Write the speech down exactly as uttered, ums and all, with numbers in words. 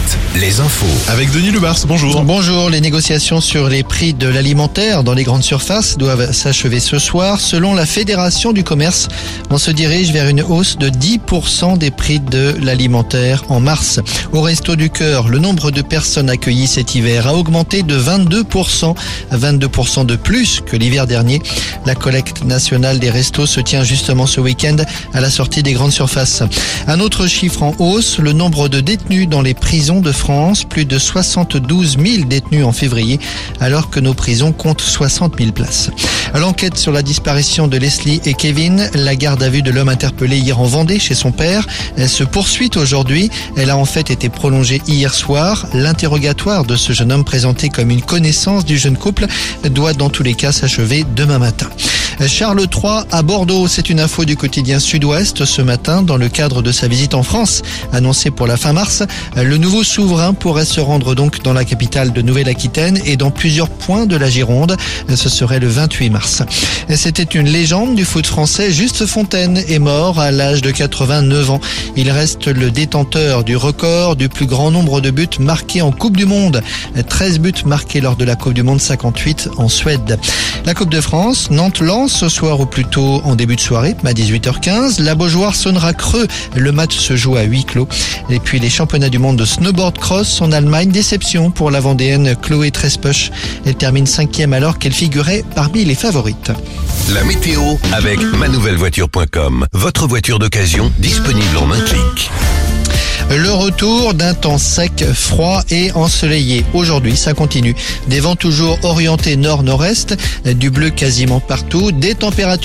vingt-sept, les infos. Avec Denis Lubars, bonjour. Bonjour, les négociations sur les prix de l'alimentaire dans les grandes surfaces doivent s'achever ce soir. Selon la Fédération du Commerce, on se dirige vers une hausse de dix pour cent des prix de l'alimentaire en mars. Au Restos du Cœur, le nombre de personnes accueillies cet hiver a augmenté de vingt-deux pour cent, vingt-deux pour cent de plus que l'hiver dernier. La collecte nationale des restos se tient justement ce week-end à la sortie des grandes surfaces. Un autre chiffre en hausse, le nombre de détenus dans les prisons de France, plus de soixante-douze mille détenus en février, alors que nos prisons comptent soixante mille places. L'enquête sur la disparition de Leslie et Kevin, la garde à vue de l'homme interpellé hier en Vendée chez son père, elle se poursuit aujourd'hui. Elle a en fait été prolongée hier soir. L'interrogatoire de ce jeune homme présenté comme une connaissance du jeune couple doit dans tous les cas s'achever demain matin. Charles trois à Bordeaux, c'est une info du quotidien Sud-Ouest ce matin. Dans le cadre de sa visite en France, annoncée pour la fin mars, le nouveau souverain pourrait se rendre donc dans la capitale de Nouvelle-Aquitaine et dans plusieurs points de la Gironde. Ce serait le vingt-huit mars. C'était une légende du foot français. Juste Fontaine est mort à l'âge de quatre-vingt-neuf ans. Il reste le détenteur du record du plus grand nombre de buts marqués en Coupe du Monde. treize buts marqués lors de la Coupe du Monde cinquante-huit en Suède. La Coupe de France, Nantes-Lens ce soir, ou plutôt en début de soirée à dix-huit heures quinze. La Beaujoire sonnera creux. Le match se joue à huis clos. Et puis les championnats du monde de snowboard cross en Allemagne. Déception pour la Vendéenne Chloé Trespeuch. Elle termine cinquième alors qu'elle figurait parmi les favorites. La météo avec manouvellevoiture point com. Votre voiture d'occasion disponible en un clic. Le retour d'un temps sec, froid et ensoleillé. Aujourd'hui, ça continue. Des vents toujours orientés nord-nord-est, du bleu quasiment partout, des températures